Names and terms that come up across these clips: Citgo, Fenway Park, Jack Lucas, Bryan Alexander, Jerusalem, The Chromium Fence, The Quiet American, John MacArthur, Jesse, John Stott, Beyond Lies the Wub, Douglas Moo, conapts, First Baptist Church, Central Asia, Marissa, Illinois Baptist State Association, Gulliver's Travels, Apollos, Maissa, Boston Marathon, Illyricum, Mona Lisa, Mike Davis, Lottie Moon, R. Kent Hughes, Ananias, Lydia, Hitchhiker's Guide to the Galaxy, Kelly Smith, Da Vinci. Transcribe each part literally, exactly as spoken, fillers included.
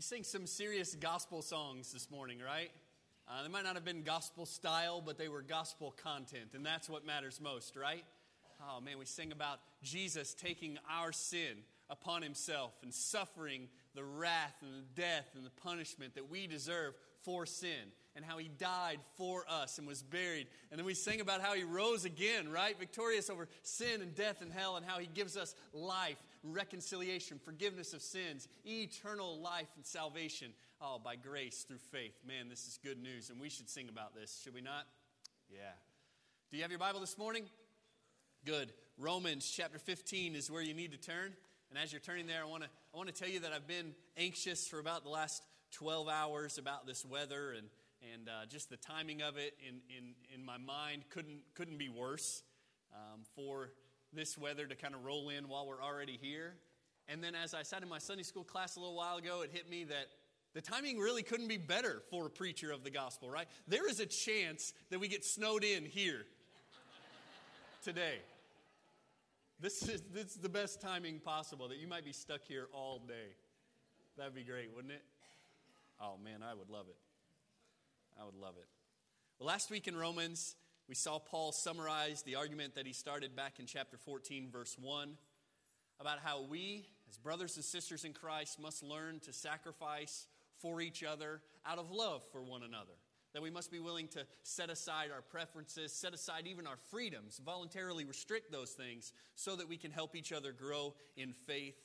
We sing some serious gospel songs this morning, right? Uh, they might not have been gospel style, but they were gospel content, and that's what matters most, right? Oh, man, we sing about Jesus taking our sin upon himself and suffering the wrath and the death and the punishment that we deserve for sin, and how he died for us and was buried. And then we sing about how he rose again, right? Victorious over sin and death and hell, and how he gives us life, reconciliation, forgiveness of sins, eternal life and salvation, all by grace through faith. Man, this is good news, and we should sing about this, should we not? Yeah. Do you have your Bible this morning? Good. Romans chapter fifteen is where you need to turn. And as you're turning there, I want to I want to tell you that I've been anxious for about the last twelve hours about this weather and and uh, just the timing of it in in in my mind couldn't couldn't be worse um, for this weather to kind of roll in while we're already here. And then as I sat in my Sunday school class a little while ago, it hit me that the timing really couldn't be better for a preacher of the gospel, right? There is a chance that we get snowed in here today. This is, this is the best timing possible, that you might be stuck here all day. That'd be great, wouldn't it? Oh man, I would love it. I would love it. Well, last week in Romans, we saw Paul summarize the argument that he started back in chapter fourteen, verse one, about how we, as brothers and sisters in Christ, must learn to sacrifice for each other out of love for one another. That we must be willing to set aside our preferences, set aside even our freedoms, voluntarily restrict those things so that we can help each other grow in faith.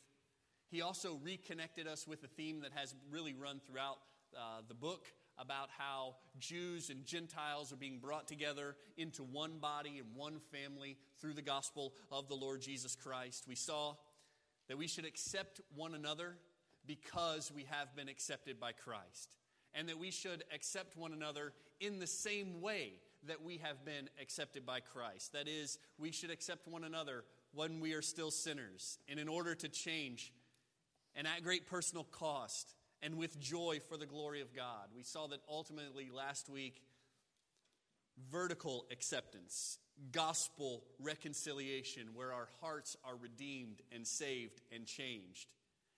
He also reconnected us with a theme that has really run throughout uh, the book about how Jews and Gentiles are being brought together into one body and one family through the gospel of the Lord Jesus Christ. We saw that we should accept one another because we have been accepted by Christ. And that we should accept one another in the same way that we have been accepted by Christ. That is, we should accept one another when we are still sinners. And in order to change, and at great personal cost, and with joy for the glory of God. We saw that ultimately last week, vertical acceptance, gospel reconciliation, where our hearts are redeemed and saved and changed.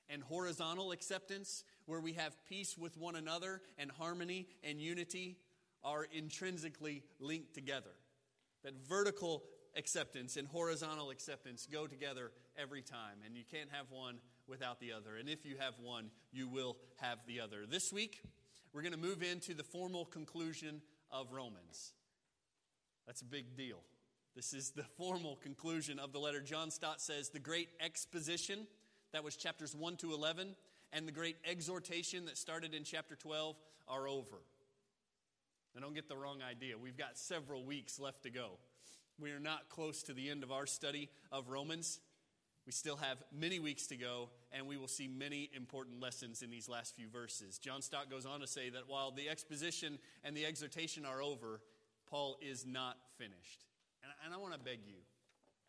And horizontal acceptance, where we have peace with one another and harmony and unity are intrinsically linked together. That vertical acceptance and horizontal acceptance go together every time. And you can't have one without the other. And if you have one, you will have the other. This week, we're going to move into the formal conclusion of Romans. That's a big deal. This is the formal conclusion of the letter. John Stott says, the great exposition. That was chapters one to eleven, and the great exhortation that started in chapter twelve are over. Now don't get the wrong idea. We've got several weeks left to go. We are not close to the end of our study of Romans. We still have many weeks to go, and we will see many important lessons in these last few verses. John Stott goes on to say that while the exposition and the exhortation are over, Paul is not finished. And I want to beg you,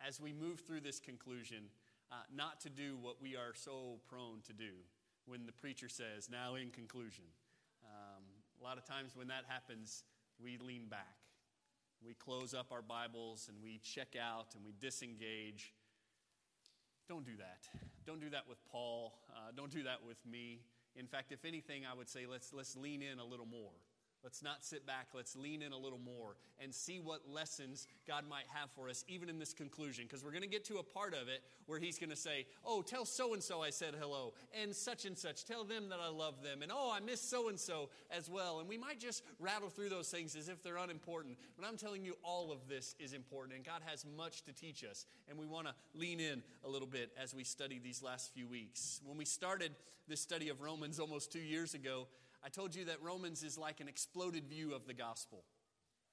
as we move through this conclusion, Uh, not to do what we are so prone to do when the preacher says, now in conclusion. Um, a lot of times when that happens, we lean back. We close up our Bibles and we check out and we disengage. Don't do that. Don't do that with Paul. Uh, don't do that with me. In fact, if anything, I would say let's let's lean in a little more. Let's not sit back. Let's lean in a little more and see what lessons God might have for us, even in this conclusion. Because we're going to get to a part of it where he's going to say, oh, tell so-and-so I said hello, and such and such. Tell them that I love them, and oh, I miss so-and-so as well. And we might just rattle through those things as if they're unimportant. But I'm telling you, all of this is important, and God has much to teach us. And we want to lean in a little bit as we study these last few weeks. When we started this study of Romans almost two years ago, I told you that Romans is like an exploded view of the gospel.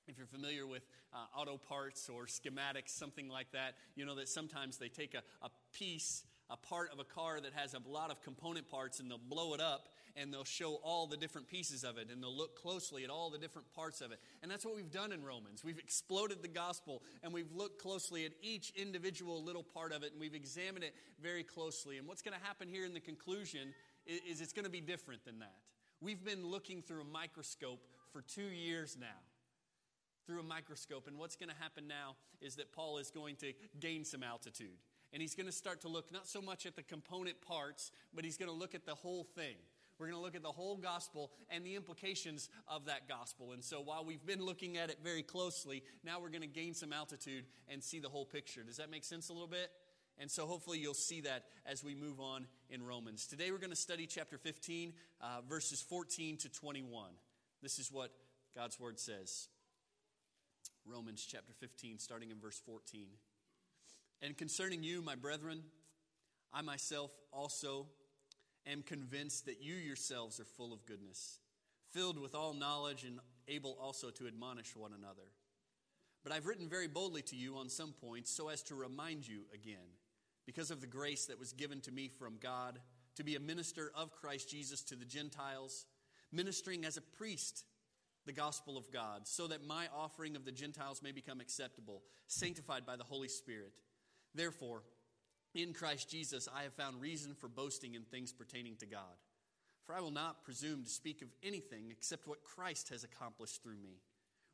If you're familiar with uh, auto parts or schematics, something like that, you know that sometimes they take a, a piece, a part of a car that has a lot of component parts, and they'll blow it up and they'll show all the different pieces of it, and they'll look closely at all the different parts of it. And that's what we've done in Romans. We've exploded the gospel and we've looked closely at each individual little part of it, and we've examined it very closely. And what's going to happen here in the conclusion is, is it's going to be different than that. We've been looking through a microscope for two years now. Through a microscope. And what's going to happen now is that Paul is going to gain some altitude. And he's going to start to look not so much at the component parts, but he's going to look at the whole thing. We're going to look at the whole gospel and the implications of that gospel. And so while we've been looking at it very closely, now we're going to gain some altitude and see the whole picture. Does that make sense a little bit? And so hopefully you'll see that as we move on in Romans. Today we're going to study chapter fifteen, uh, verses fourteen to twenty-one. This is what God's Word says. Romans chapter fifteen, starting in verse fourteen. And concerning you, my brethren, I myself also am convinced that you yourselves are full of goodness, filled with all knowledge and able also to admonish one another. But I've written very boldly to you on some points so as to remind you again, because of the grace that was given to me from God to be a minister of Christ Jesus to the Gentiles, ministering as a priest the gospel of God, so that my offering of the Gentiles may become acceptable, sanctified by the Holy Spirit. Therefore, in Christ Jesus, I have found reason for boasting in things pertaining to God. For I will not presume to speak of anything except what Christ has accomplished through me,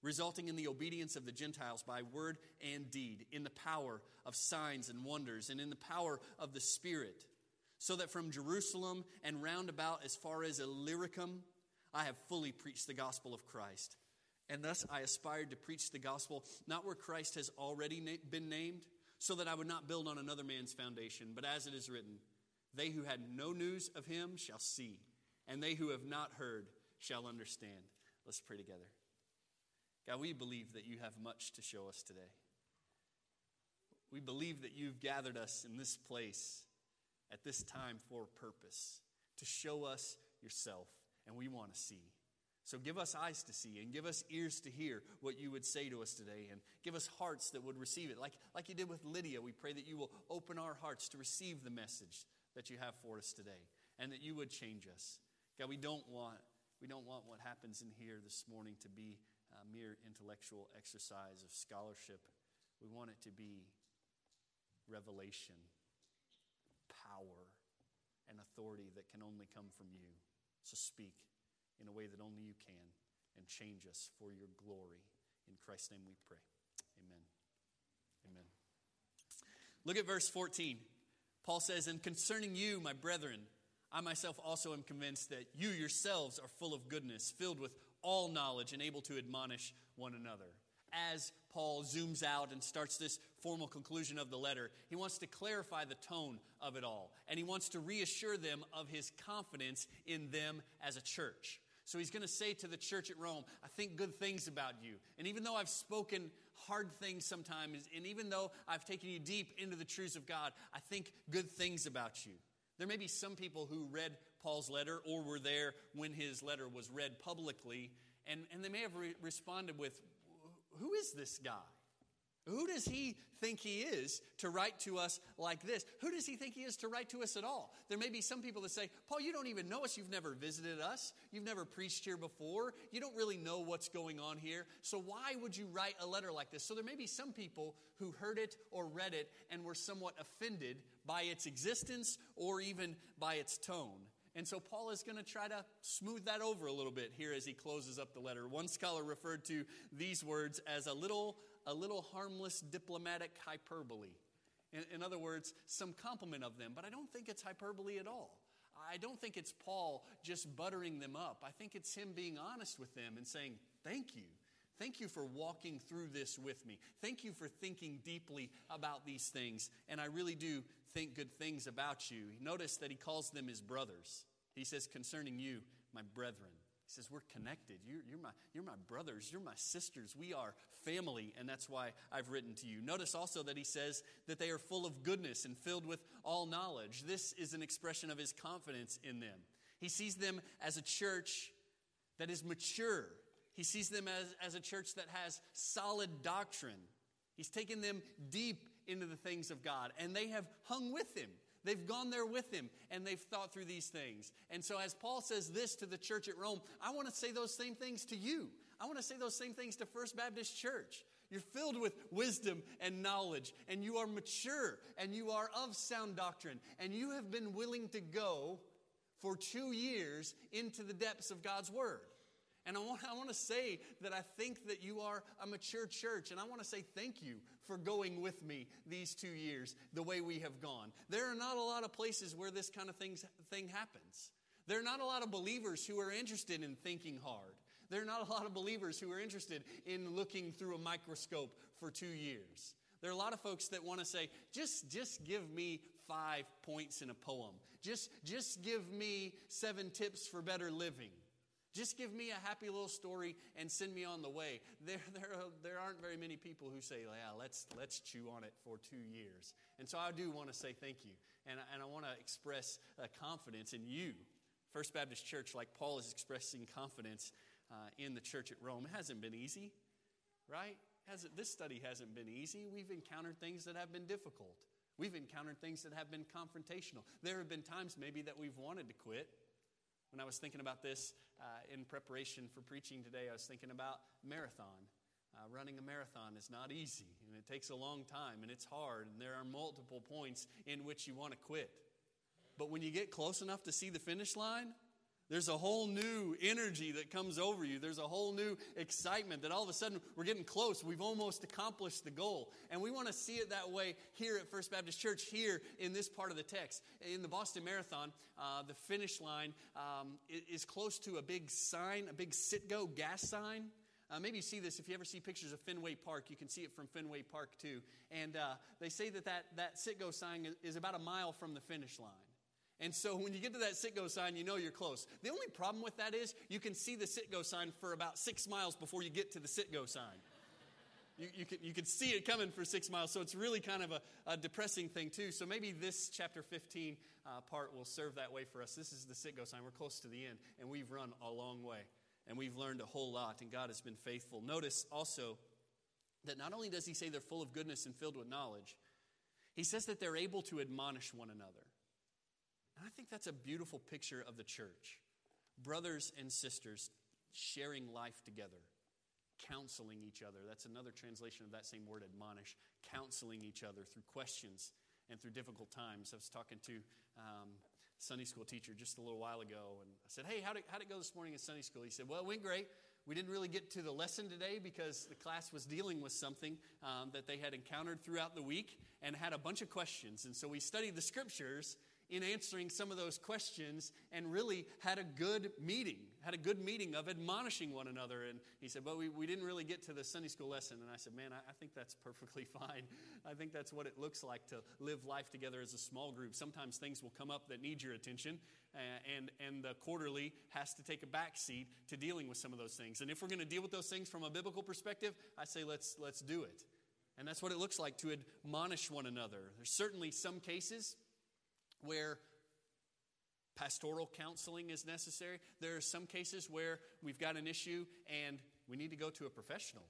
resulting in the obedience of the Gentiles by word and deed, in the power of signs and wonders, and in the power of the Spirit, so that from Jerusalem and round about as far as Illyricum, I have fully preached the gospel of Christ. And thus I aspired to preach the gospel, not where Christ has already na- been named, so that I would not build on another man's foundation. But as it is written, they who had no news of him shall see, and they who have not heard shall understand. Let's pray together. God, we believe that you have much to show us today. We believe that you've gathered us in this place at this time for a purpose, to show us yourself. And we want to see. So give us eyes to see and give us ears to hear what you would say to us today, and give us hearts that would receive it. Like, like you did with Lydia, we pray that you will open our hearts to receive the message that you have for us today, and that you would change us. God, we don't want, we don't want what happens in here this morning to be a mere intellectual exercise of scholarship. We want it to be revelation, power, and authority that can only come from you. So speak in a way that only you can, and change us for your glory. In Christ's name we pray. Amen. Amen. Look at verse fourteen. Paul says, and concerning you, my brethren, I myself also am convinced that you yourselves are full of goodness, filled with all knowledge and able to admonish one another. As Paul zooms out and starts this formal conclusion of the letter, he wants to clarify the tone of it all. And he wants to reassure them of his confidence in them as a church. So he's going to say to the church at Rome, I think good things about you. And even though I've spoken hard things sometimes, and even though I've taken you deep into the truths of God, I think good things about you. There may be some people who read Paul's letter or were there when his letter was read publicly, and, and they may have re- responded with, who is this guy? Who does he think he is to write to us like this? Who does he think he is to write to us at all? There may be some people that say, Paul, you don't even know us. You've never visited us. You've never preached here before. You don't really know what's going on here. So why would you write a letter like this? So there may be some people who heard it or read it and were somewhat offended by its existence or even by its tone. And so Paul is going to try to smooth that over a little bit here as he closes up the letter. One scholar referred to these words as a little, a little harmless diplomatic hyperbole. In, in other words, some compliment of them. But I don't think it's hyperbole at all. I don't think it's Paul just buttering them up. I think it's him being honest with them and saying, thank you. Thank you for walking through this with me. Thank you for thinking deeply about these things. And I really do think good things about you. Notice that he calls them his brothers. He says, concerning you, my brethren. He says, we're connected. You're, you're, my, you're my brothers. You're my sisters. We are family. And that's why I've written to you. Notice also that he says that they are full of goodness and filled with all knowledge. This is an expression of his confidence in them. He sees them as a church that is mature. He sees them as, as a church that has solid doctrine. He's taken them deep into the things of God. And they have hung with him. They've gone there with him. And they've thought through these things. And so as Paul says this to the church at Rome, I want to say those same things to you. I want to say those same things to First Baptist Church. You're filled with wisdom and knowledge. And you are mature. And you are of sound doctrine. And you have been willing to go for two years into the depths of God's Word. And I want, I want to say that I think that you are a mature church. And I want to say thank you for going with me these two years the way we have gone. There are not a lot of places where this kind of things, thing happens. There are not a lot of believers who are interested in thinking hard. There are not a lot of believers who are interested in looking through a microscope for two years. There are a lot of folks that want to say, just, just give me five points in a poem. Just, just give me seven tips for better living. Just give me a happy little story and send me on the way. There, there, are, there aren't very many people who say, yeah, let's, let's chew on it for two years. And so I do want to say thank you. And, and I want to express uh, confidence in you. First Baptist Church, like Paul is expressing confidence uh, in the church at Rome. It hasn't been easy, right? Hasn't, this study hasn't been easy. We've encountered things that have been difficult. We've encountered things that have been confrontational. There have been times maybe that we've wanted to quit. When I was thinking about this uh, in preparation for preaching today, I was thinking about marathon. Uh, running a marathon is not easy, and it takes a long time, and it's hard, and there are multiple points in which you want to quit. But when you get close enough to see the finish line, there's a whole new energy that comes over you. There's a whole new excitement that all of a sudden we're getting close. We've almost accomplished the goal. And we want to see it that way here at First Baptist Church, here in this part of the text. In the Boston Marathon, uh, the finish line um, is close to a big sign, a big Citgo gas sign. Uh, maybe you see this if you ever see pictures of Fenway Park. You can see it from Fenway Park too. And uh, they say that, that that Citgo sign is about a mile from the finish line. And so when you get to that Citgo sign, you know you're close. The only problem with that is you can see the Citgo sign for about six miles before you get to the Citgo sign. You, you, can, you can see it coming for six miles, so it's really kind of a, a depressing thing too. So maybe this chapter fifteen uh, part will serve that way for us. This is the Citgo sign. We're close to the end, and we've run a long way, and we've learned a whole lot, and God has been faithful. Notice also that not only does he say they're full of goodness and filled with knowledge, he says that they're able to admonish one another. And I think that's a beautiful picture of the church. Brothers and sisters sharing life together, counseling each other. That's another translation of that same word, admonish. Counseling each other through questions and through difficult times. I was talking to um, a Sunday school teacher just a little while ago, and I said, hey, how'd it, how'd it go this morning in Sunday school? He said, well, it went great. We didn't really get to the lesson today because the class was dealing with something um, that they had encountered throughout the week and had a bunch of questions. And so we studied the scriptures in answering some of those questions, and really had a good meeting, had a good meeting of admonishing one another. And he said, well, we, we didn't really get to the Sunday school lesson. And I said, man, I, I think that's perfectly fine. I think that's what it looks like to live life together as a small group. Sometimes things will come up that need your attention, uh, and, and the quarterly has to take a back seat to dealing with some of those things. And if we're going to deal with those things from a biblical perspective, I say, let's let's do it. And that's what it looks like to admonish one another. There's certainly some cases where pastoral counseling is necessary. There are some cases where we've got an issue and we need to go to a professional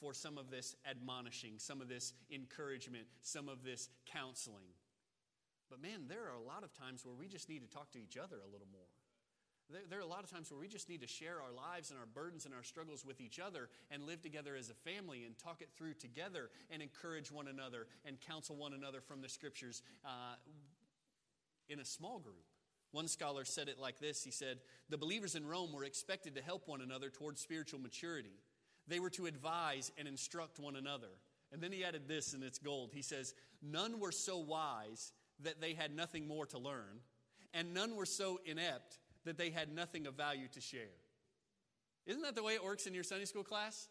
for some of this admonishing, some of this encouragement, some of this counseling. But man, there are a lot of times where we just need to talk to each other a little more. There are a lot of times where we just need to share our lives and our burdens and our struggles with each other and live together as a family and talk it through together and encourage one another and counsel one another from the scriptures. Uh, In a small group. One scholar said it like this. He said, the believers in Rome were expected to help one another towards spiritual maturity. They were to advise and instruct one another. And then he added this, and it's gold. He says, none were so wise that they had nothing more to learn, and none were so inept that they had nothing of value to share. Isn't that the way it works in your Sunday school class?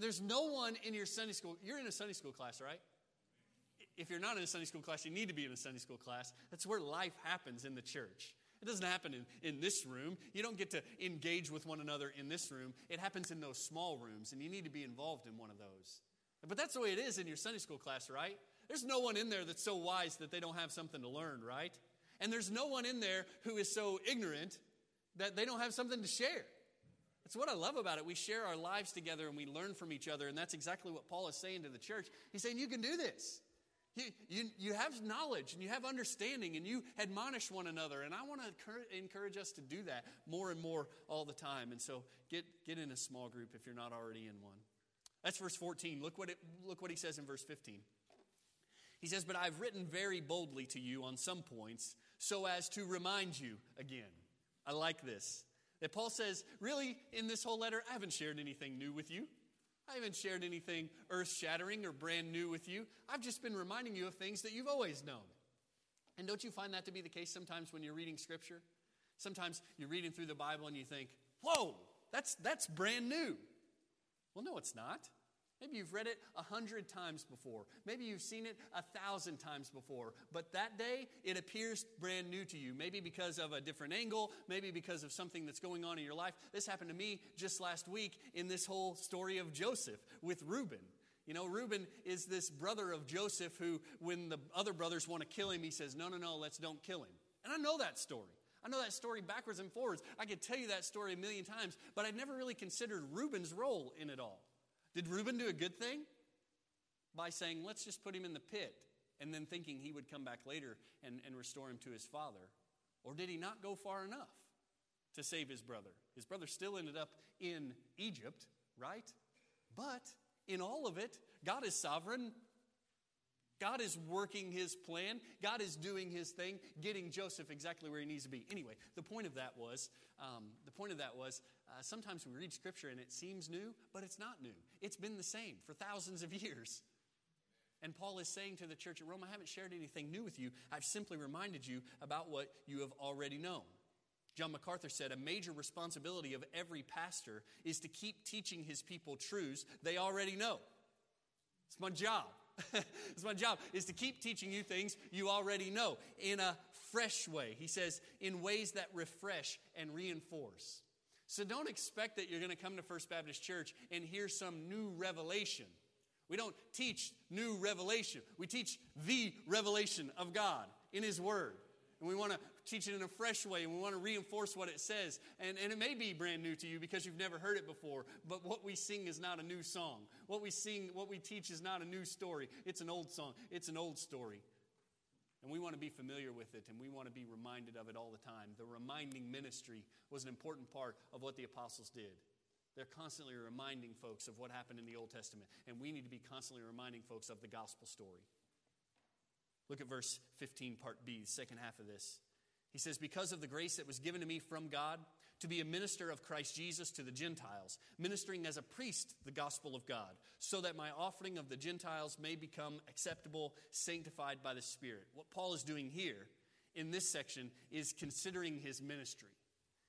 There's no one in your Sunday school. You're in a Sunday school class, right? If you're not in a Sunday school class, you need to be in a Sunday school class. That's where life happens in the church. It doesn't happen in, in this room. You don't get to engage with one another in this room. It happens in those small rooms, and you need to be involved in one of those. But that's the way it is in your Sunday school class, right? There's no one in there that's so wise that they don't have something to learn, right? And there's no one in there who is so ignorant that they don't have something to share. That's what I love about it. We share our lives together, and we learn from each other, and that's exactly what Paul is saying to the church. He's saying, you can do this. You, you, you have knowledge and you have understanding and you admonish one another. And I want to encourage us to do that more and more all the time. And so get, get in a small group if you're not already in one. That's verse fourteen. Look what, it, look what he says in verse fifteen. He says, but I've written very boldly to you on some points so as to remind you again. I like this. That Paul says, really, in this whole letter, I haven't shared anything new with you. I haven't shared anything earth-shattering or brand new with you. I've just been reminding you of things that you've always known. And don't you find that to be the case sometimes when you're reading Scripture? Sometimes you're reading through the Bible and you think, whoa, that's that's brand new. Well, no, it's not. Maybe you've read it a hundred times before. Maybe you've seen it a thousand times before. But that day, it appears brand new to you. Maybe because of a different angle. Maybe because of something that's going on in your life. This happened to me just last week in this whole story of Joseph with Reuben. You know, Reuben is this brother of Joseph who, when the other brothers want to kill him, he says, no, no, no, let's don't kill him. And I know that story. I know that story backwards and forwards. I could tell you that story a million times, but I never really considered Reuben's role in it all. Did Reuben do a good thing? By saying, let's just put him in the pit, and then thinking he would come back later and, and restore him to his father. Or did he not go far enough to save his brother? His brother still ended up in Egypt, right? But in all of it, God is sovereign. God is working his plan. God is doing his thing, getting Joseph exactly where he needs to be. Anyway, the point of that was, um, the point of that was, uh, sometimes we read Scripture and it seems new, but it's not new. It's been the same for thousands of years. And Paul is saying to the church at Rome, I haven't shared anything new with you. I've simply reminded you about what you have already known. John MacArthur said, a major responsibility of every pastor is to keep teaching his people truths they already know. It's my job. It's my job, is to keep teaching you things you already know in a fresh way. He says, in ways that refresh and reinforce. So don't expect that you're going to come to First Baptist Church and hear some new revelation. We don't teach new revelation. We teach the revelation of God in His Word. And we want to teach it in a fresh way, and we want to reinforce what it says. And, and it may be brand new to you because you've never heard it before, but what we sing is not a new song. What we sing, what we teach is not a new story. It's an old song. It's an old story. And we want to be familiar with it, and we want to be reminded of it all the time. The reminding ministry was an important part of what the apostles did. They're constantly reminding folks of what happened in the Old Testament, and we need to be constantly reminding folks of the gospel story. Look at verse fifteen, part B, the second half of this. He says, because of the grace that was given to me from God to be a minister of Christ Jesus to the Gentiles, ministering as a priest the gospel of God, so that my offering of the Gentiles may become acceptable, sanctified by the Spirit. What Paul is doing here in this section is considering his ministry.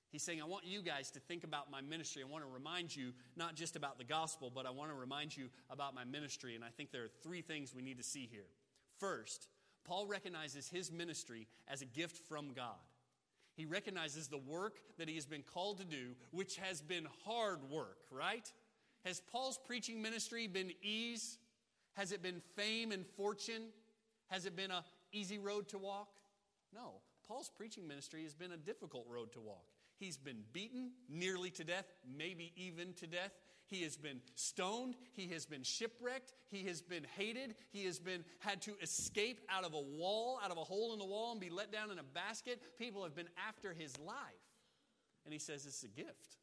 He's saying, I want you guys to think about my ministry. I want to remind you not just about the gospel, but I want to remind you about my ministry. And I think there are three things we need to see here. First, Paul recognizes his ministry as a gift from God. He recognizes the work that he has been called to do, which has been hard work, right? Has Paul's preaching ministry been ease? Has it been fame and fortune? Has it been an easy road to walk? No. Paul's preaching ministry has been a difficult road to walk. He's been beaten nearly to death, maybe even to death. He has been stoned. He has been shipwrecked. He has been hated. He has been had to escape out of a wall, out of a hole in the wall, and be let down in a basket. People have been after his life. And he says, it's a gift.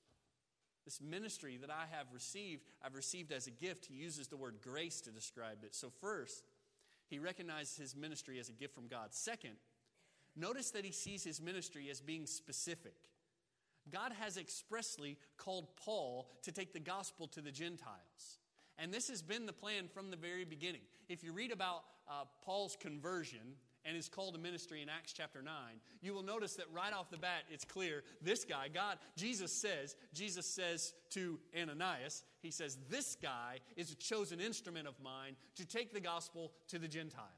This ministry that I have received, I've received as a gift. He uses the word grace to describe it. So first, he recognizes his ministry as a gift from God. Second, notice that he sees his ministry as being specific. God has expressly called Paul to take the gospel to the Gentiles. And this has been the plan from the very beginning. If you read about uh, Paul's conversion and his call to ministry in Acts chapter nine, you will notice that right off the bat, it's clear this guy, God, Jesus says, Jesus says to Ananias, he says, this guy is a chosen instrument of mine to take the gospel to the Gentiles.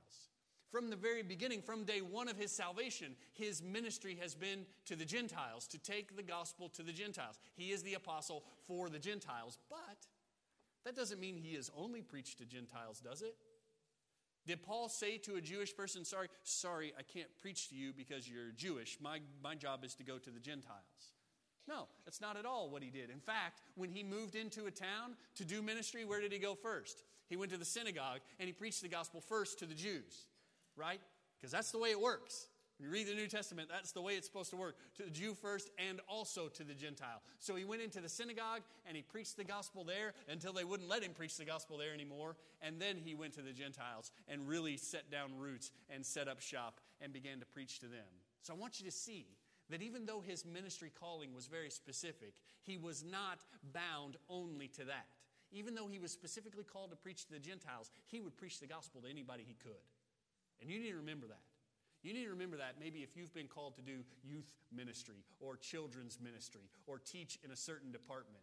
From the very beginning, from day one of his salvation, his ministry has been to the Gentiles, to take the gospel to the Gentiles. He is the apostle for the Gentiles, but that doesn't mean he is only preached to Gentiles, does it? Did Paul say to a Jewish person, sorry, sorry, I can't preach to you because you're Jewish. My, my job is to go to the Gentiles. No, that's not at all what he did. In fact, when he moved into a town to do ministry, where did he go first? He went to the synagogue and he preached the gospel first to the Jews. Right? Because that's the way it works. When you read the New Testament, that's the way it's supposed to work. To the Jew first and also to the Gentile. So he went into the synagogue and he preached the gospel there until they wouldn't let him preach the gospel there anymore. And then he went to the Gentiles and really set down roots and set up shop and began to preach to them. So I want you to see that even though his ministry calling was very specific, he was not bound only to that. Even though he was specifically called to preach to the Gentiles, he would preach the gospel to anybody he could. And you need to remember that. You need to remember that maybe if you've been called to do youth ministry or children's ministry or teach in a certain department,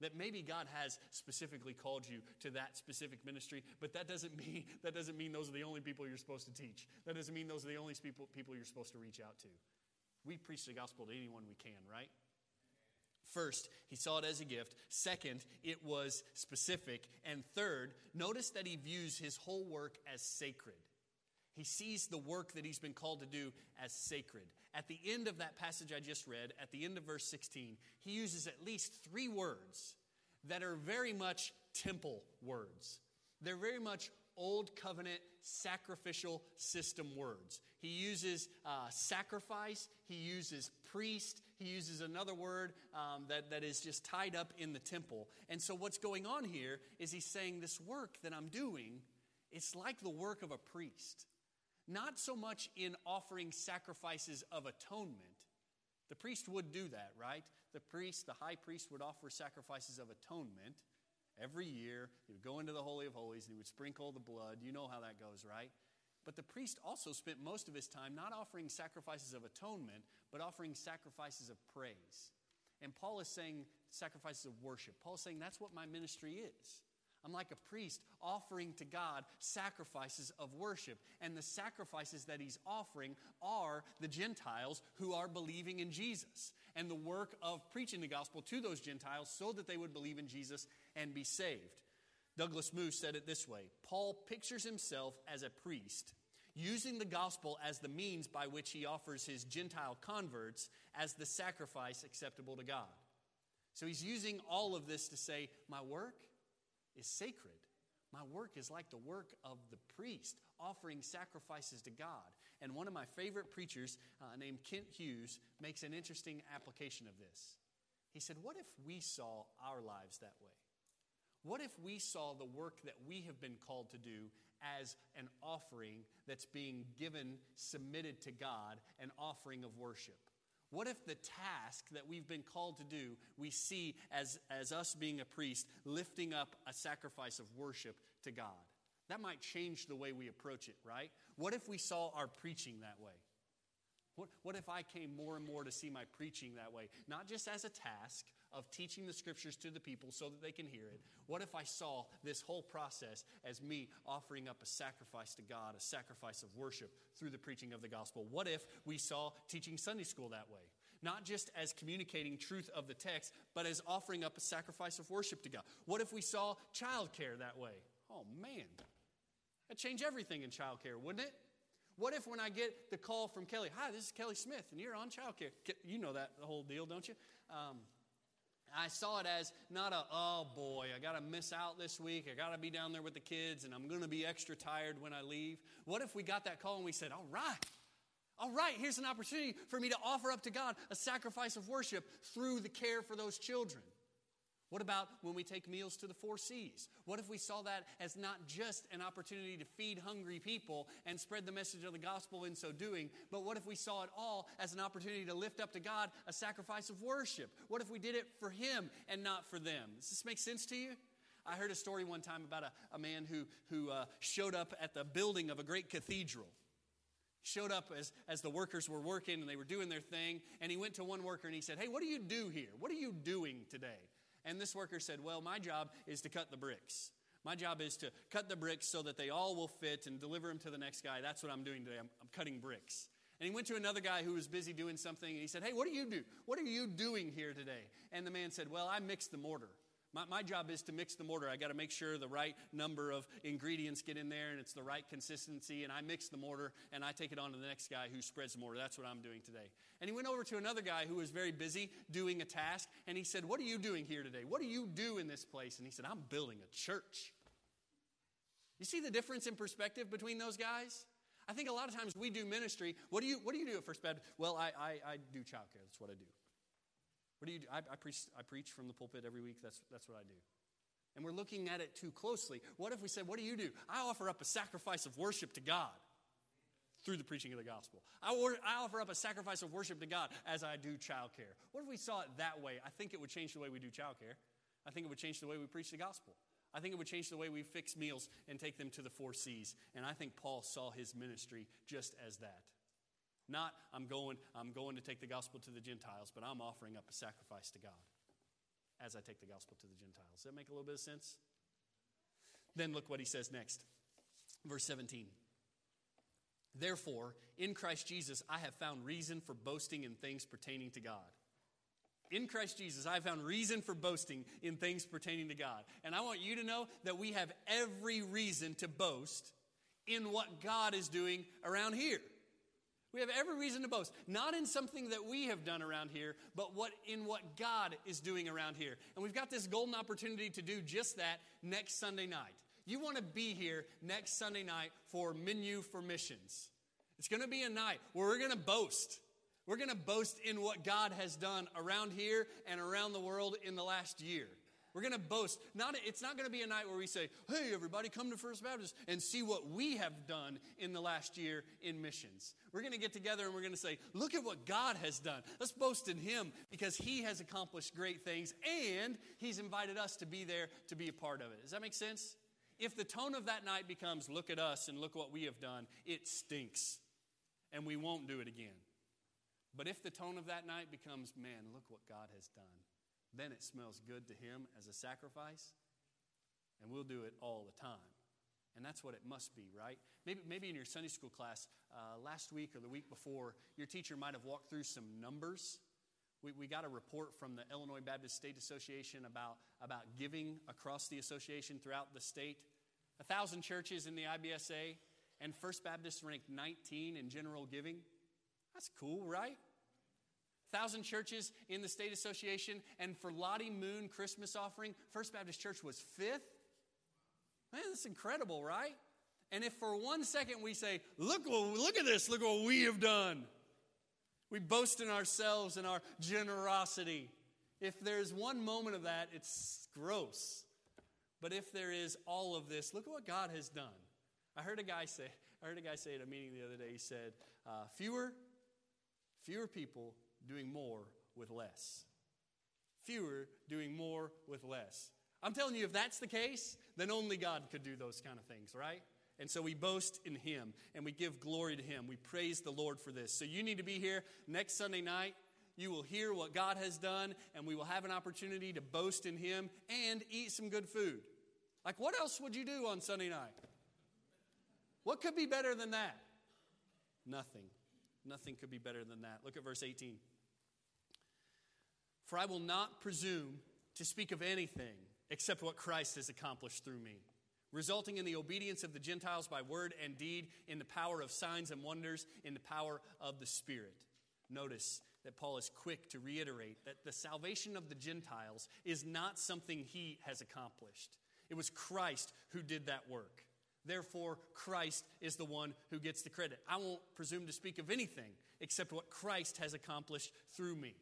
that maybe God has specifically called you to that specific ministry, but that doesn't mean that doesn't mean those are the only people you're supposed to teach. That doesn't mean those are the only people, people you're supposed to reach out to. We preach the gospel to anyone we can, right? First, he saw it as a gift. Second, it was specific. And third, notice that he views his whole work as sacred. He sees the work that he's been called to do as sacred. At the end of that passage I just read, at the end of verse sixteen, he uses at least three words that are very much temple words. They're very much Old Covenant sacrificial system words. He uses uh, sacrifice, he uses priest, he uses another word um, that, that is just tied up in the temple. And so what's going on here is he's saying this work that I'm doing, it's like the work of a priest. Not so much in offering sacrifices of atonement. The priest would do that, right? The priest, the high priest, would offer sacrifices of atonement every year. He would go into the Holy of Holies and he would sprinkle the blood. You know how that goes, right? But the priest also spent most of his time not offering sacrifices of atonement, but offering sacrifices of praise. And Paul is saying sacrifices of worship. Paul is saying that's what my ministry is. I'm like a priest offering to God sacrifices of worship. And the sacrifices that he's offering are the Gentiles who are believing in Jesus. And the work of preaching the gospel to those Gentiles so that they would believe in Jesus and be saved. Douglas Moo said it this way. Paul pictures himself as a priest, using the gospel as the means by which he offers his Gentile converts as the sacrifice acceptable to God. So he's using all of this to say, my work is sacred. My work is like the work of the priest, offering sacrifices to God. And one of my favorite preachers uh, named Kent Hughes makes an interesting application of this. He said, what if we saw our lives that way? What if we saw the work that we have been called to do as an offering that's being given, submitted to God, an offering of worship? What if the task that we've been called to do, we see as, as us being a priest lifting up a sacrifice of worship to God? That might change the way we approach it, right? What if we saw our preaching that way? What, what if I came more and more to see my preaching that way? Not just as a task of teaching the scriptures to the people so that they can hear it. What if I saw this whole process as me offering up a sacrifice to God, a sacrifice of worship through the preaching of the gospel? What if we saw teaching Sunday school that way? Not just as communicating truth of the text, but as offering up a sacrifice of worship to God. What if we saw childcare that way? Oh man, that'd change everything in childcare, wouldn't it? What if when I get the call from Kelly, hi, this is Kelly Smith, and you're on childcare. You know that whole deal, don't you? Um, I saw it as not a, oh boy, I got to miss out this week. I got to be down there with the kids, and I'm going to be extra tired when I leave. What if we got that call and we said, all right, all right, here's an opportunity for me to offer up to God a sacrifice of worship through the care for those children. What about when we take meals to the four C's? What if we saw that as not just an opportunity to feed hungry people and spread the message of the gospel in so doing, but what if we saw it all as an opportunity to lift up to God a sacrifice of worship? What if we did it for Him and not for them? Does this make sense to you? I heard a story one time about a, a man who, who uh, showed up at the building of a great cathedral. Showed up as, as the workers were working and they were doing their thing, and he went to one worker and he said, hey, what do you do here? What are you doing today? And this worker said, well, my job is to cut the bricks. My job is to cut the bricks so that they all will fit and deliver them to the next guy. That's what I'm doing today. I'm, I'm cutting bricks. And he went to another guy who was busy doing something, and he said, hey, what do you do? What are you doing here today? And the man said, well, I mix the mortar. My, my job is to mix the mortar. I got to make sure the right number of ingredients get in there and it's the right consistency. And I mix the mortar and I take it on to the next guy who spreads the mortar. That's what I'm doing today. And he went over to another guy who was very busy doing a task. And he said, what are you doing here today? What do you do in this place? And he said, I'm building a church. You see the difference in perspective between those guys? I think a lot of times we do ministry. What do you, what do, you do at First Baptist? Well, I, I, I do childcare. That's what I do. What do you do? I, I, preach, I preach from the pulpit every week. That's, that's what I do. And we're looking at it too closely. What if we said, what do you do? I offer up a sacrifice of worship to God through the preaching of the gospel. I, order, I offer up a sacrifice of worship to God as I do childcare. What if we saw it that way? I think it would change the way we do childcare. I think it would change the way we preach the gospel. I think it would change the way we fix meals and take them to the four C's. And I think Paul saw his ministry just as that. Not, I'm going, I'm going to take the gospel to the Gentiles, but I'm offering up a sacrifice to God as I take the gospel to the Gentiles. Does that make a little bit of sense? Then look what he says next. Verse seventeen. Therefore, in Christ Jesus, I have found reason for boasting in things pertaining to God. In Christ Jesus, I found reason for boasting in things pertaining to God. And I want you to know that we have every reason to boast in what God is doing around here. We have every reason to boast, not in something that we have done around here, but what in what God is doing around here. And we've got this golden opportunity to do just that next Sunday night. You want to be here next Sunday night for Menu for Missions. It's going to be a night where we're going to boast. We're going to boast in what God has done around here and around the world in the last year. We're going to boast. Not, it's not going to be a night where we say, hey, everybody, come to First Baptist and see what we have done in the last year in missions. We're going to get together and we're going to say, look at what God has done. Let's boast in Him because He has accomplished great things and He's invited us to be there to be a part of it. Does that make sense? If the tone of that night becomes, look at us and look what we have done, it stinks and we won't do it again. But if the tone of that night becomes, man, look what God has done, then it smells good to Him as a sacrifice, and we'll do it all the time. And that's what it must be, right? Maybe, maybe in your Sunday school class, uh, last week or the week before, your teacher might have walked through some numbers. We, we got a report from the Illinois Baptist State Association about, about giving across the association throughout the state. A thousand churches in the I B S A, and First Baptist ranked nineteen in general giving. That's cool, right? Thousand churches in the state association, and for Lottie Moon Christmas offering, First Baptist Church was fifth. Man, that's incredible, right? And if for one second we say, "Look, look at this! Look what we have done," we boast in ourselves and our generosity. If there's one moment of that, it's gross. But if there is all of this, look at what God has done. I heard a guy say. I heard a guy say at a meeting the other day. He said, uh, "Fewer, fewer people." Doing more with less. Fewer doing more with less. I'm telling you, if that's the case, then only God could do those kind of things, right? And so we boast in Him, and we give glory to Him. We praise the Lord for this. So you need to be here next Sunday night. You will hear what God has done, and we will have an opportunity to boast in Him and eat some good food. Like, what else would you do on Sunday night? What could be better than that? Nothing. Nothing could be better than that. Look at verse eighteen. For I will not presume to speak of anything except what Christ has accomplished through me, resulting in the obedience of the Gentiles by word and deed, in the power of signs and wonders, in the power of the Spirit. Notice that Paul is quick to reiterate that the salvation of the Gentiles is not something he has accomplished. It was Christ who did that work. Therefore, Christ is the one who gets the credit. I won't presume to speak of anything except what Christ has accomplished through me.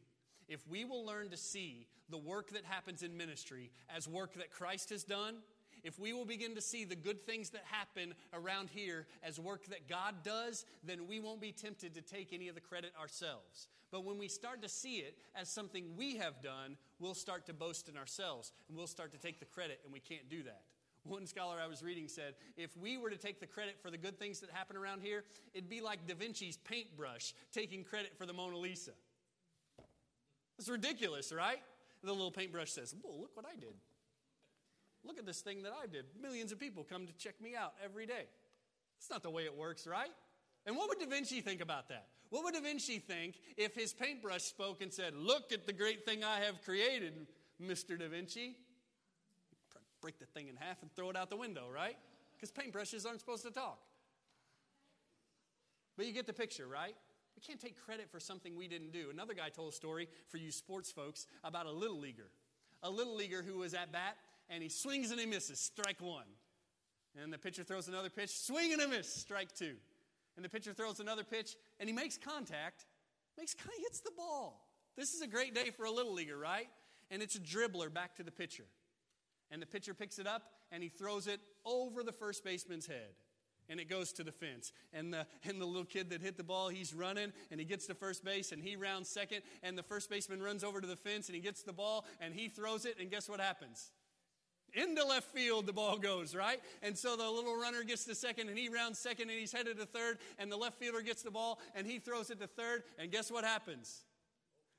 If we will learn to see the work that happens in ministry as work that Christ has done, if we will begin to see the good things that happen around here as work that God does, then we won't be tempted to take any of the credit ourselves. But when we start to see it as something we have done, we'll start to boast in ourselves, and we'll start to take the credit, and we can't do that. One scholar I was reading said, if we were to take the credit for the good things that happen around here, it'd be like Da Vinci's paintbrush taking credit for the Mona Lisa. It's ridiculous, right? The little paintbrush says, well, look what I did. Look at this thing that I did. Millions of people come to check me out every day. That's not the way it works, right? And what would Da Vinci think about that? What would Da Vinci think if his paintbrush spoke and said, look at the great thing I have created, Mister Da Vinci? Break the thing in half and throw it out the window, right? Because paintbrushes aren't supposed to talk. But you get the picture, right? We can't take credit for something we didn't do. Another guy told a story for you sports folks about a little leaguer. A little leaguer who was at bat, and he swings and he misses, strike one. And the pitcher throws another pitch, swing and a miss, strike two. And the pitcher throws another pitch, and he makes contact, makes he hits the ball. This is a great day for a little leaguer, right? And it's a dribbler back to the pitcher. And the pitcher picks it up, and he throws it over the first baseman's head. And it goes to the fence. And the and the little kid that hit the ball, he's running, and he gets to first base, and he rounds second. And the first baseman runs over to the fence, and he gets the ball, and he throws it. And guess what happens? into left field the ball goes, right? And so the little runner gets to second, and he rounds second, and he's headed to third, and the left fielder gets the ball, and he throws it to third, and guess what happens?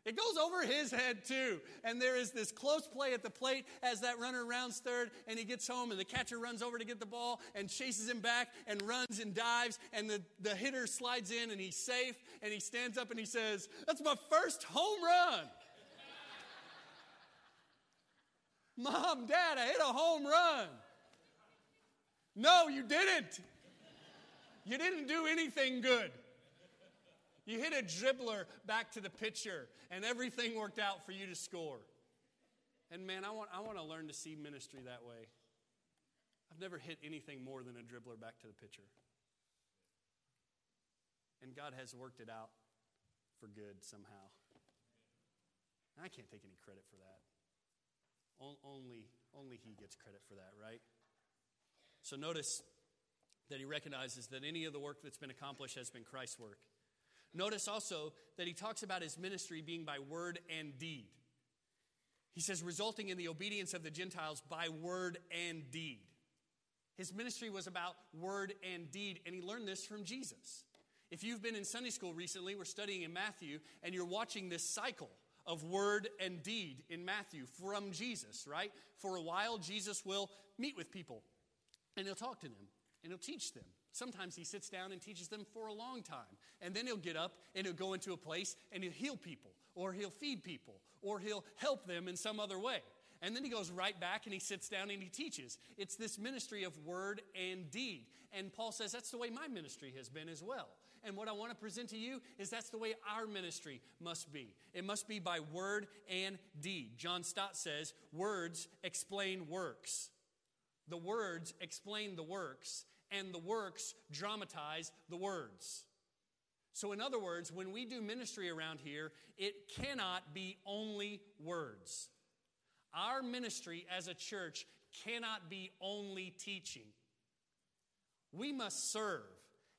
It goes over his head too. And there is this close play at the plate as that runner rounds third and he gets home and the catcher runs over to get the ball and chases him back and runs and dives and the, the hitter slides in and he's safe and he stands up and he says, "That's my first home run. Mom, Dad, I hit a home run." "No, you didn't. You didn't do anything good. You hit a dribbler back to the pitcher, and everything worked out for you to score." And man, I want I want to learn to see ministry that way. I've never hit anything more than a dribbler back to the pitcher. And God has worked it out for good somehow. And I can't take any credit for that. Only, only he gets credit for that, right? So notice that he recognizes that any of the work that's been accomplished has been Christ's work. Notice also that he talks about his ministry being by word and deed. He says, resulting in the obedience of the Gentiles by word and deed. His ministry was about word and deed, and he learned this from Jesus. If you've been in Sunday school recently, we're studying in Matthew, and you're watching this cycle of word and deed in Matthew from Jesus, right? For a while, Jesus will meet with people, and he'll talk to them, and he'll teach them. Sometimes he sits down and teaches them for a long time. And then he'll get up and he'll go into a place and he'll heal people. Or he'll feed people. Or he'll help them in some other way. And then he goes right back and he sits down and he teaches. It's this ministry of word and deed. And Paul says that's the way my ministry has been as well. And what I want to present to you is that's the way our ministry must be. It must be by word and deed. John Stott says, words explain works. The words explain the works. And the works dramatize the words. So in other words, when we do ministry around here, it cannot be only words. Our ministry as a church cannot be only teaching. We must serve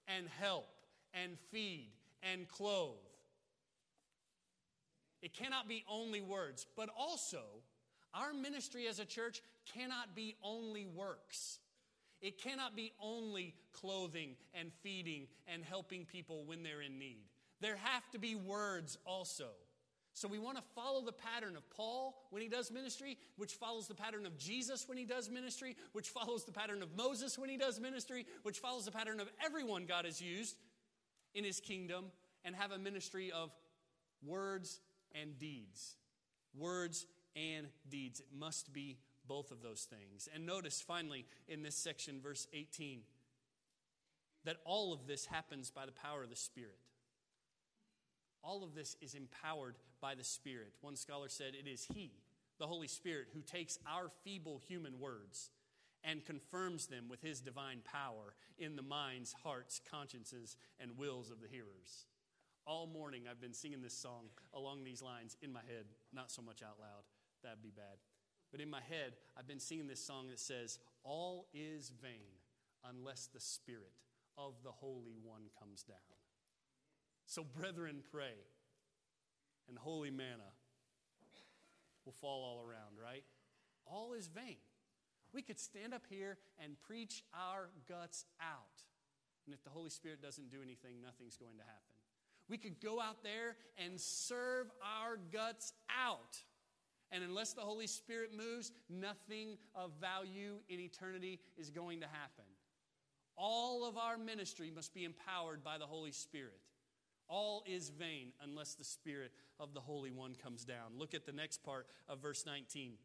and help and feed and clothe. It cannot be only words. But also, our ministry as a church cannot be only works. It cannot be only clothing and feeding and helping people when they're in need. There have to be words also. So we want to follow the pattern of Paul when he does ministry, which follows the pattern of Jesus when he does ministry, which follows the pattern of Moses when he does ministry, which follows the pattern of everyone God has used in his kingdom, and have a ministry of words and deeds. Words and deeds. It must be both of those things. And notice finally in this section, verse eighteen, that all of this happens by the power of the Spirit. All of this is empowered by the Spirit. One scholar said it is He, the Holy Spirit, who takes our feeble human words and confirms them with His divine power in the minds, hearts, consciences, and wills of the hearers. All morning I've been singing this song along these lines in my head, not so much out loud. That'd be bad. But in my head, I've been singing this song that says, all is vain unless the Spirit of the Holy One comes down. So brethren, pray, and holy manna will fall all around, right? All is vain. We could stand up here and preach our guts out. And if the Holy Spirit doesn't do anything, nothing's going to happen. We could go out there and serve our guts out. And unless the Holy Spirit moves, nothing of value in eternity is going to happen. All of our ministry must be empowered by the Holy Spirit. All is vain unless the Spirit of the Holy One comes down. Look at the next part of verse nineteen.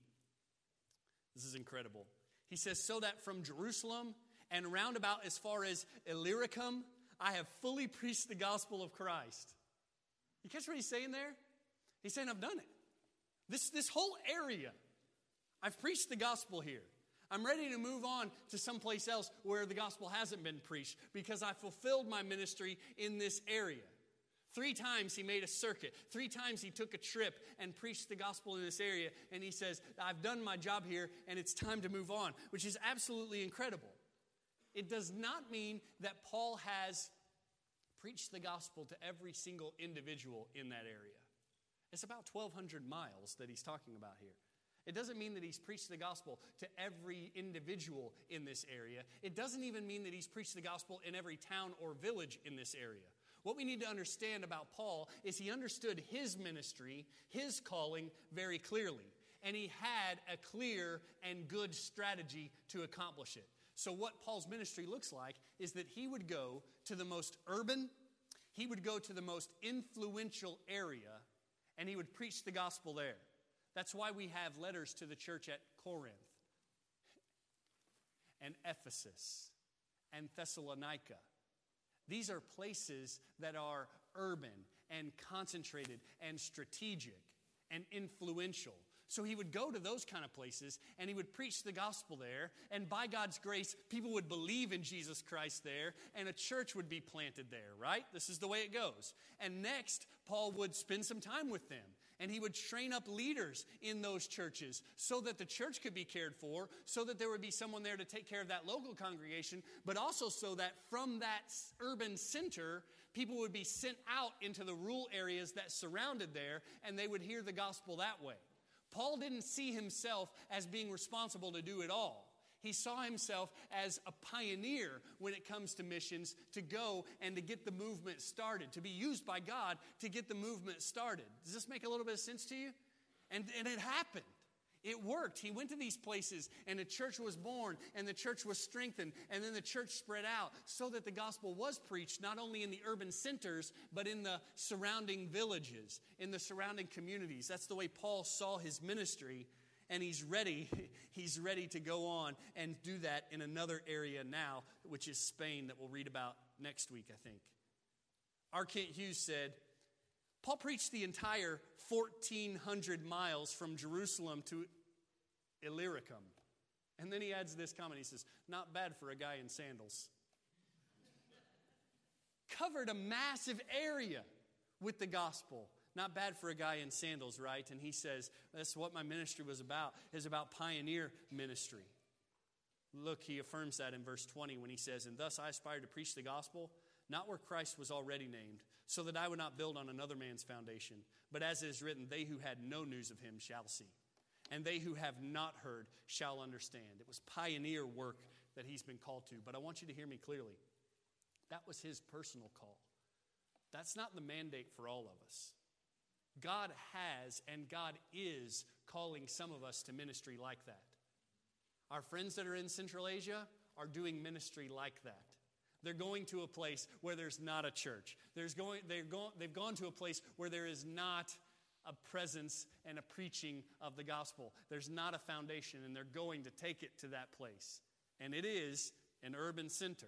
This is incredible. He says, so that from Jerusalem and round about as far as Illyricum, I have fully preached the gospel of Christ. You catch what he's saying there? He's saying, I've done it. This, this whole area, I've preached the gospel here. I'm ready to move on to someplace else where the gospel hasn't been preached because I fulfilled my ministry in this area. Three times he made a circuit. Three times he took a trip and preached the gospel in this area. And he says, I've done my job here and it's time to move on, which is absolutely incredible. It does not mean that Paul has preached the gospel to every single individual in that area. It's about twelve hundred miles that he's talking about here. It doesn't mean that he's preached the gospel to every individual in this area. It doesn't even mean that he's preached the gospel in every town or village in this area. What we need to understand about Paul is he understood his ministry, his calling, very clearly. And he had a clear and good strategy to accomplish it. So what Paul's ministry looks like is that he would go to the most urban, he would go to the most influential area, and he would preach the gospel there. That's why we have letters to the church at Corinth and Ephesus and Thessalonica. These are places that are urban and concentrated and strategic and influential. So he would go to those kind of places and he would preach the gospel there. And by God's grace, people would believe in Jesus Christ there and a church would be planted there, right? This is the way it goes. And next, Paul would spend some time with them and he would train up leaders in those churches so that the church could be cared for, so that there would be someone there to take care of that local congregation, but also so that from that urban center, people would be sent out into the rural areas that surrounded there and they would hear the gospel that way. Paul didn't see himself as being responsible to do it all. He saw himself as a pioneer when it comes to missions, to go and to get the movement started, to be used by God to get the movement started. Does this make a little bit of sense to you? And, and it happened. It worked. He went to these places and the church was born and the church was strengthened and then the church spread out so that the gospel was preached not only in the urban centers but in the surrounding villages, in the surrounding communities. That's the way Paul saw his ministry, and he's ready. He's ready to go on and do that in another area now, which is Spain, that we'll read about next week, I think. R. Kent Hughes said, Paul preached the entire fourteen hundred miles from Jerusalem to Illyricum. And then he adds this comment. He says, not bad for a guy in sandals. Covered a massive area with the gospel. Not bad for a guy in sandals, right? And he says, that's what my ministry was about. It's about pioneer ministry. Look, he affirms that in verse twenty when he says, and thus I aspire to preach the gospel, not where Christ was already named, so that I would not build on another man's foundation. But as it is written, they who had no news of him shall see, and they who have not heard shall understand. It was pioneer work that he's been called to. But I want you to hear me clearly. That was his personal call. That's not the mandate for all of us. God has and God is calling some of us to ministry like that. Our friends that are in Central Asia are doing ministry like that. They're going to a place where there's not a church. There's going, they're going, they've gone to a place where there is not a presence and a preaching of the gospel. There's not a foundation, and they're going to take it to that place. And it is an urban center.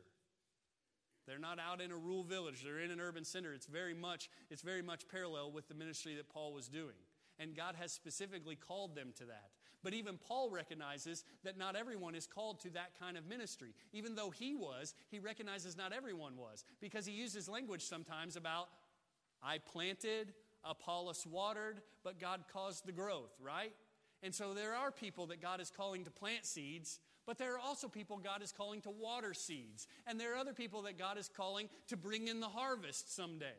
They're not out in a rural village. They're in an urban center. It's very much, it's very much parallel with the ministry that Paul was doing. And God has specifically called them to that. But even Paul recognizes that not everyone is called to that kind of ministry. Even though he was, he recognizes not everyone was. Because he uses language sometimes about, I planted, Apollos watered, but God caused the growth, right? And so there are people that God is calling to plant seeds, but there are also people God is calling to water seeds. And there are other people that God is calling to bring in the harvest someday,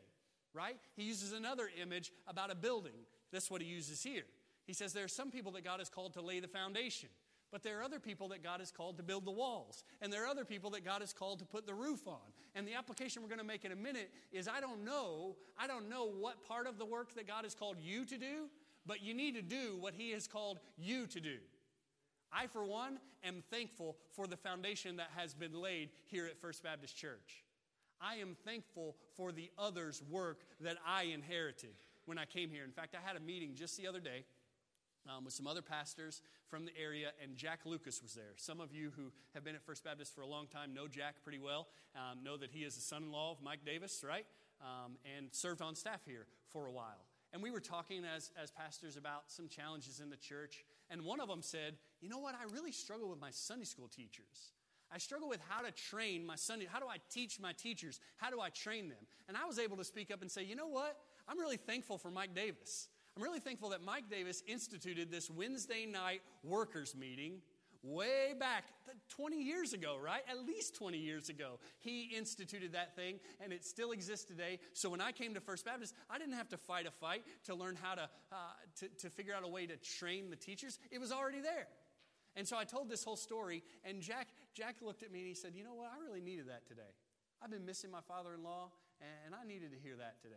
right? He uses another image about a building. That's what he uses here. He says there are some people that God has called to lay the foundation, but there are other people that God has called to build the walls, and there are other people that God has called to put the roof on. And the application we're going to make in a minute is I don't know, I don't know what part of the work that God has called you to do, but you need to do what he has called you to do. I, for one, am thankful for the foundation that has been laid here at First Baptist Church. I am thankful for the others' work that I inherited when I came here. In fact, I had a meeting just the other day um, with some other pastors from the area, and Jack Lucas was there. Some of you who have been at First Baptist for a long time know Jack pretty well, um, know that he is the son-in-law of Mike Davis, right? Um, and served on staff here for a while. And we were talking as, as pastors about some challenges in the church, and one of them said, you know what, I really struggle with my Sunday school teachers. I struggle with how to train my Sunday. How do I teach my teachers? How do I train them? And I was able to speak up and say, you know what? I'm really thankful for Mike Davis. I'm really thankful that Mike Davis instituted this Wednesday night workers meeting way back twenty years ago, right? At least twenty years ago, he instituted that thing, and it still exists today. So when I came to First Baptist, I didn't have to fight a fight to learn how to, uh, to, to figure out a way to train the teachers. It was already there. And so I told this whole story, and Jack, Jack looked at me and he said, you know what? I really needed that today. I've been missing my father-in-law, and I needed to hear that today.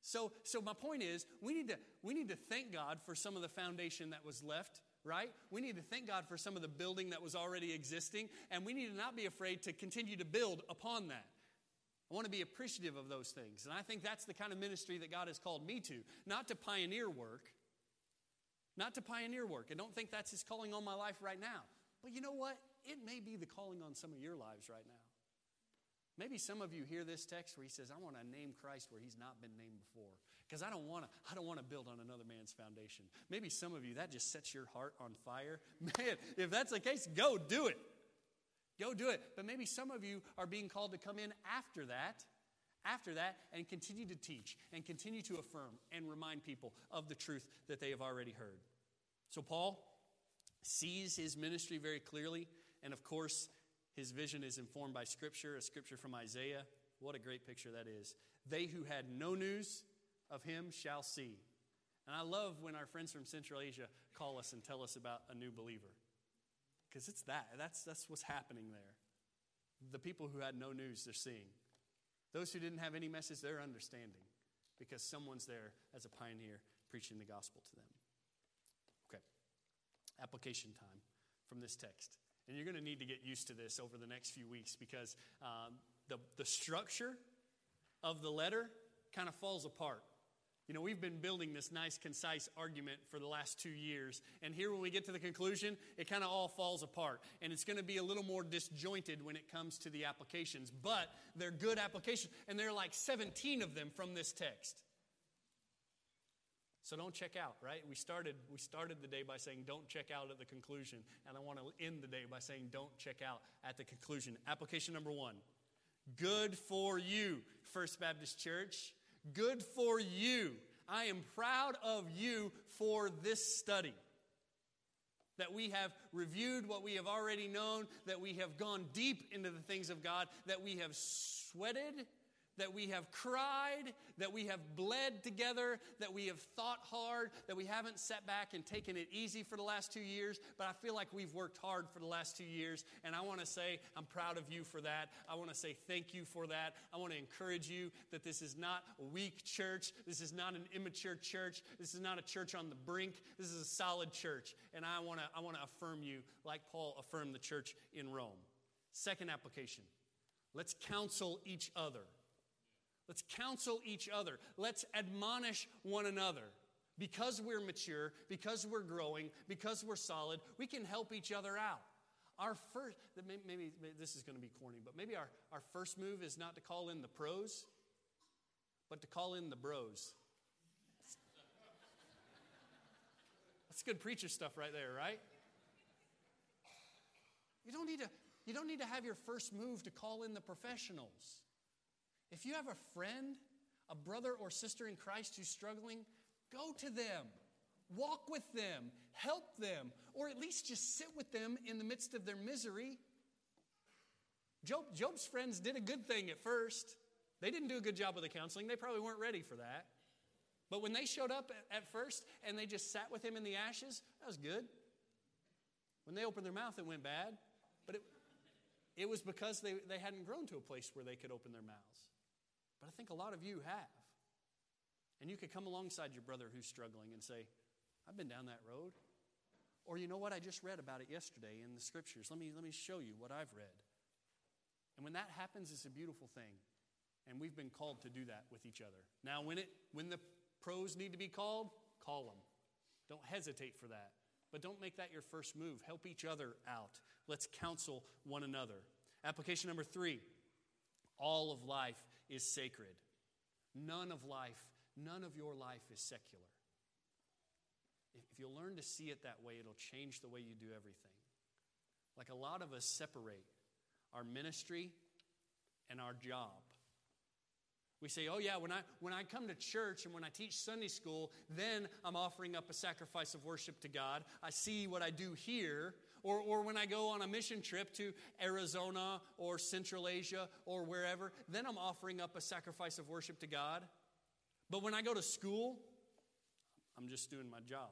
So, so my point is, we need to we need to thank God for some of the foundation that was left, right? We need to thank God for some of the building that was already existing, and we need to not be afraid to continue to build upon that. I want to be appreciative of those things, and I think that's the kind of ministry that God has called me to, not to pioneer work, not to pioneer work. I don't think that's His calling on my life right now. But you know what? It may be the calling on some of your lives right now. Maybe some of you hear this text where he says, I want to name Christ where He's not been named before, because I don't want to I don't want to build on another man's foundation. Maybe some of you, that just sets your heart on fire. Man, if that's the case, go do it. Go do it. But maybe some of you are being called to come in after that, after that, and continue to teach and continue to affirm and remind people of the truth that they have already heard. So Paul sees his ministry very clearly, and of course, his vision is informed by Scripture, a Scripture from Isaiah. What a great picture that is. They who had no news of Him shall see. And I love when our friends from Central Asia call us and tell us about a new believer. Because it's that. That's, that's what's happening there. The people who had no news, they're seeing. Those who didn't have any message, they're understanding. Because someone's there as a pioneer preaching the gospel to them. Okay. Application time from this text. And you're going to need to get used to this over the next few weeks, because um, the, the structure of the letter kind of falls apart. You know, we've been building this nice, concise argument for the last two years. And here when we get to the conclusion, it kind of all falls apart. And it's going to be a little more disjointed when it comes to the applications. But they're good applications. And there are like seventeen of them from this text. So don't check out, right? We started we started the day by saying don't check out at the conclusion. And I want to end the day by saying don't check out at the conclusion. Application number one. Good for you, First Baptist Church. Good for you. I am proud of you for this study. That we have reviewed what we have already known. That we have gone deep into the things of God. That we have sweated. That we have cried, that we have bled together, that we have thought hard, that we haven't sat back and taken it easy for the last two years, but I feel like we've worked hard for the last two years, and I want to say I'm proud of you for that. I want to say thank you for that. I want to encourage you that this is not a weak church. This is not an immature church. This is not a church on the brink. This is a solid church, and I want to I want to affirm you like Paul affirmed the church in Rome. Second application, let's counsel each other. Let's counsel each other. Let's admonish one another. Because we're mature, because we're growing, because we're solid, we can help each other out. Our first, maybe, maybe this is going to be corny, but maybe our, our first move is not to call in the pros, but to call in the bros. That's good preacher stuff right there, right? You don't need to, you don't need to have your first move to call in the professionals. If you have a friend, a brother or sister in Christ who's struggling, go to them, walk with them, help them, or at least just sit with them in the midst of their misery. Job, Job's friends did a good thing at first. They didn't do a good job with the counseling. They probably weren't ready for that. But when they showed up at first and they just sat with him in the ashes, that was good. When they opened their mouth, it went bad. But it, it was because they, they hadn't grown to a place where they could open their mouths. But I think a lot of you have. And you could come alongside your brother who's struggling and say, I've been down that road. Or you know what, I just read about it yesterday in the Scriptures. Let me, let me show you what I've read. And when that happens, it's a beautiful thing. And we've been called to do that with each other. Now, when it when the pros need to be called, call them. Don't hesitate for that. But don't make that your first move. Help each other out. Let's counsel one another. Application number three. All of life is sacred. None of life, none of your life is secular. If you learn to see it that way, it'll change the way you do everything. Like a lot of us separate our ministry and our job. We say, oh yeah, when I, when I come to church and when I teach Sunday school, then I'm offering up a sacrifice of worship to God. I see what I do here. Or, or when I go on a mission trip to Arizona or Central Asia or wherever, then I'm offering up a sacrifice of worship to God. But when I go to school, I'm just doing my job.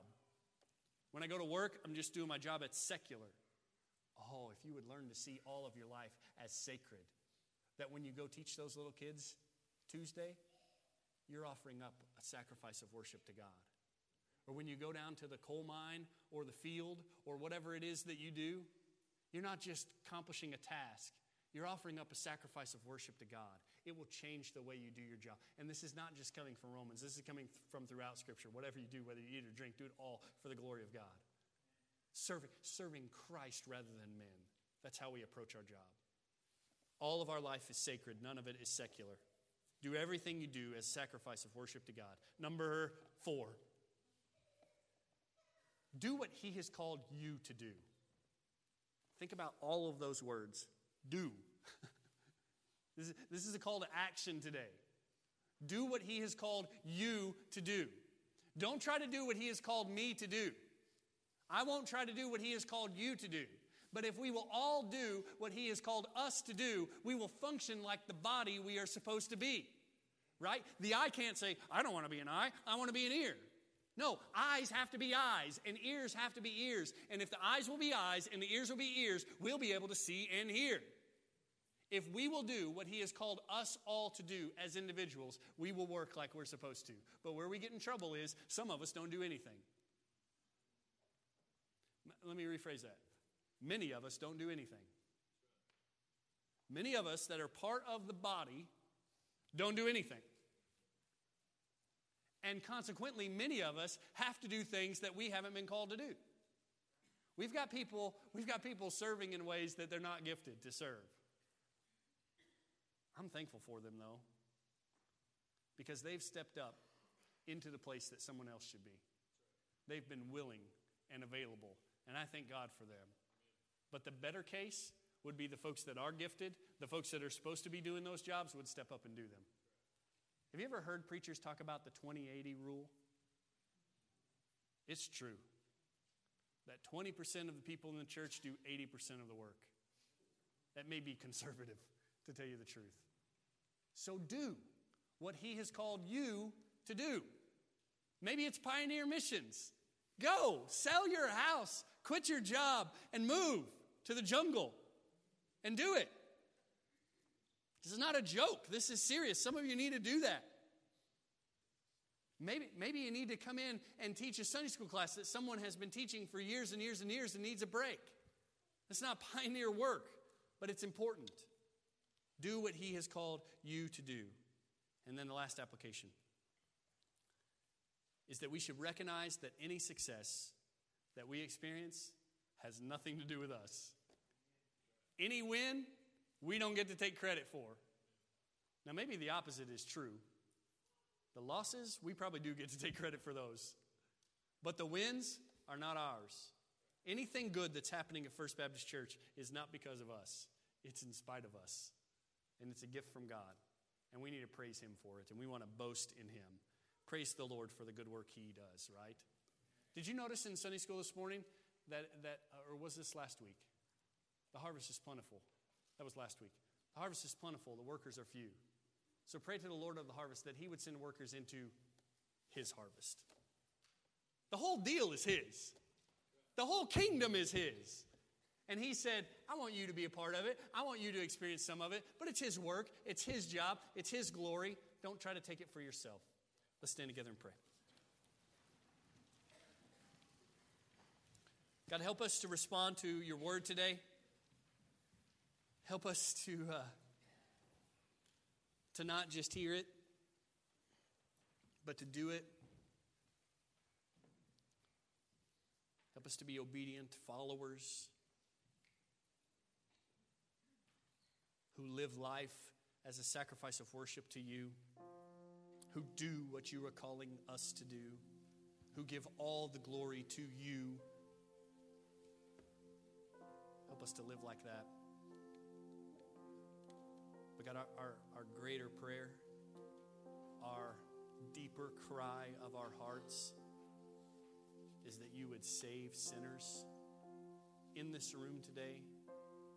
When I go to work, I'm just doing my job. It's secular. Oh, if you would learn to see all of your life as sacred, that when you go teach those little kids Tuesday, you're offering up a sacrifice of worship to God. Or when you go down to the coal mine or the field or whatever it is that you do, you're not just accomplishing a task. You're offering up a sacrifice of worship to God. It will change the way you do your job. And this is not just coming from Romans. This is coming from throughout Scripture. Whatever you do, whether you eat or drink, do it all for the glory of God. Serving, serving Christ rather than men. That's how we approach our job. All of our life is sacred. None of it is secular. Do everything you do as a sacrifice of worship to God. Number four. Do what he has called you to do. Think about all of those words. Do. This is, this is a call to action today. Do what he has called you to do. Don't try to do what he has called me to do. I won't try to do what he has called you to do. But if we will all do what he has called us to do, we will function like the body we are supposed to be. Right? The eye can't say, I don't want to be an eye. I want to be an ear. No, eyes have to be eyes, and ears have to be ears. And if the eyes will be eyes and the ears will be ears, we'll be able to see and hear. If we will do what he has called us all to do as individuals, we will work like we're supposed to. But where we get in trouble is some of us don't do anything. Let me rephrase that. Many of us don't do anything. Many of us that are part of the body don't do anything. And consequently, many of us have to do things that we haven't been called to do. We've got people, we've got people serving in ways that they're not gifted to serve. I'm thankful for them, though, because they've stepped up into the place that someone else should be. They've been willing and available, and I thank God for them. But the better case would be the folks that are gifted, the folks that are supposed to be doing those jobs would step up and do them. Have you ever heard preachers talk about the twenty eighty rule? It's true that twenty percent of the people in the church do eighty percent of the work. That may be conservative, to tell you the truth. So do what he has called you to do. Maybe it's pioneer missions. Go, sell your house, quit your job, and move to the jungle and do it. This is not a joke. This is serious. Some of you need to do that. Maybe, maybe you need to come in and teach a Sunday school class that someone has been teaching for years and years and years and needs a break. That's not pioneer work, but it's important. Do what he has called you to do. And then the last application is that we should recognize that any success that we experience has nothing to do with us. Any win, we don't get to take credit for. Now, maybe the opposite is true. The losses, we probably do get to take credit for those. But the wins are not ours. Anything good that's happening at First Baptist Church is not because of us. It's in spite of us. And it's a gift from God. And we need to praise him for it. And we want to boast in him. Praise the Lord for the good work he does, right? Did you notice in Sunday school this morning that, that or was this last week? The harvest is plentiful. That was last week. The harvest is plentiful. The workers are few. So pray to the Lord of the harvest that he would send workers into his harvest. The whole deal is his. The whole kingdom is his. And he said, I want you to be a part of it. I want you to experience some of it. But it's his work. It's his job. It's his glory. Don't try to take it for yourself. Let's stand together and pray. God, help us to respond to your word today. Help us to uh, to not just hear it, but to do it. Help us to be obedient followers who live life as a sacrifice of worship to you, who do what you are calling us to do, who give all the glory to you. Help us to live like that. But God, our, our, our greater prayer our deeper cry of our hearts is that you would save sinners in this room today,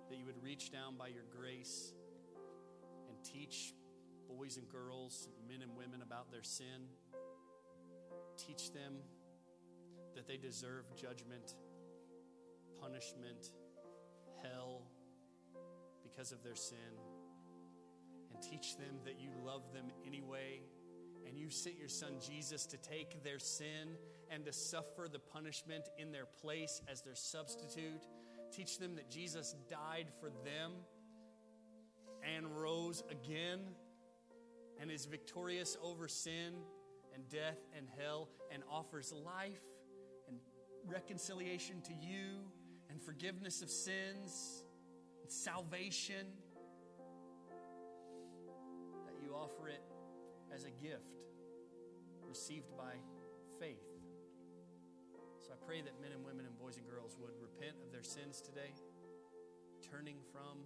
that you would reach down by your grace and teach boys and girls, men and women about their sin. Teach them that they deserve judgment, punishment, hell because of their sin. And teach them that you love them anyway. And you sent your son Jesus to take their sin and to suffer the punishment in their place as their substitute. Teach them that Jesus died for them and rose again and is victorious over sin and death and hell and offers life and reconciliation to you and forgiveness of sins and salvation. That you offer it as a gift received by faith. So I pray that men and women and boys and girls would repent of their sins today, turning from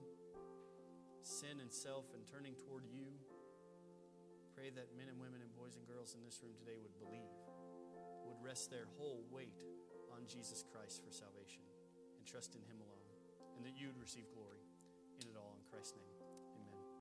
sin and self and turning toward you. Pray that men and women and boys and girls in this room today would believe, would rest their whole weight on Jesus Christ for salvation and trust in Him alone, and that you would receive glory in it all in Christ's name.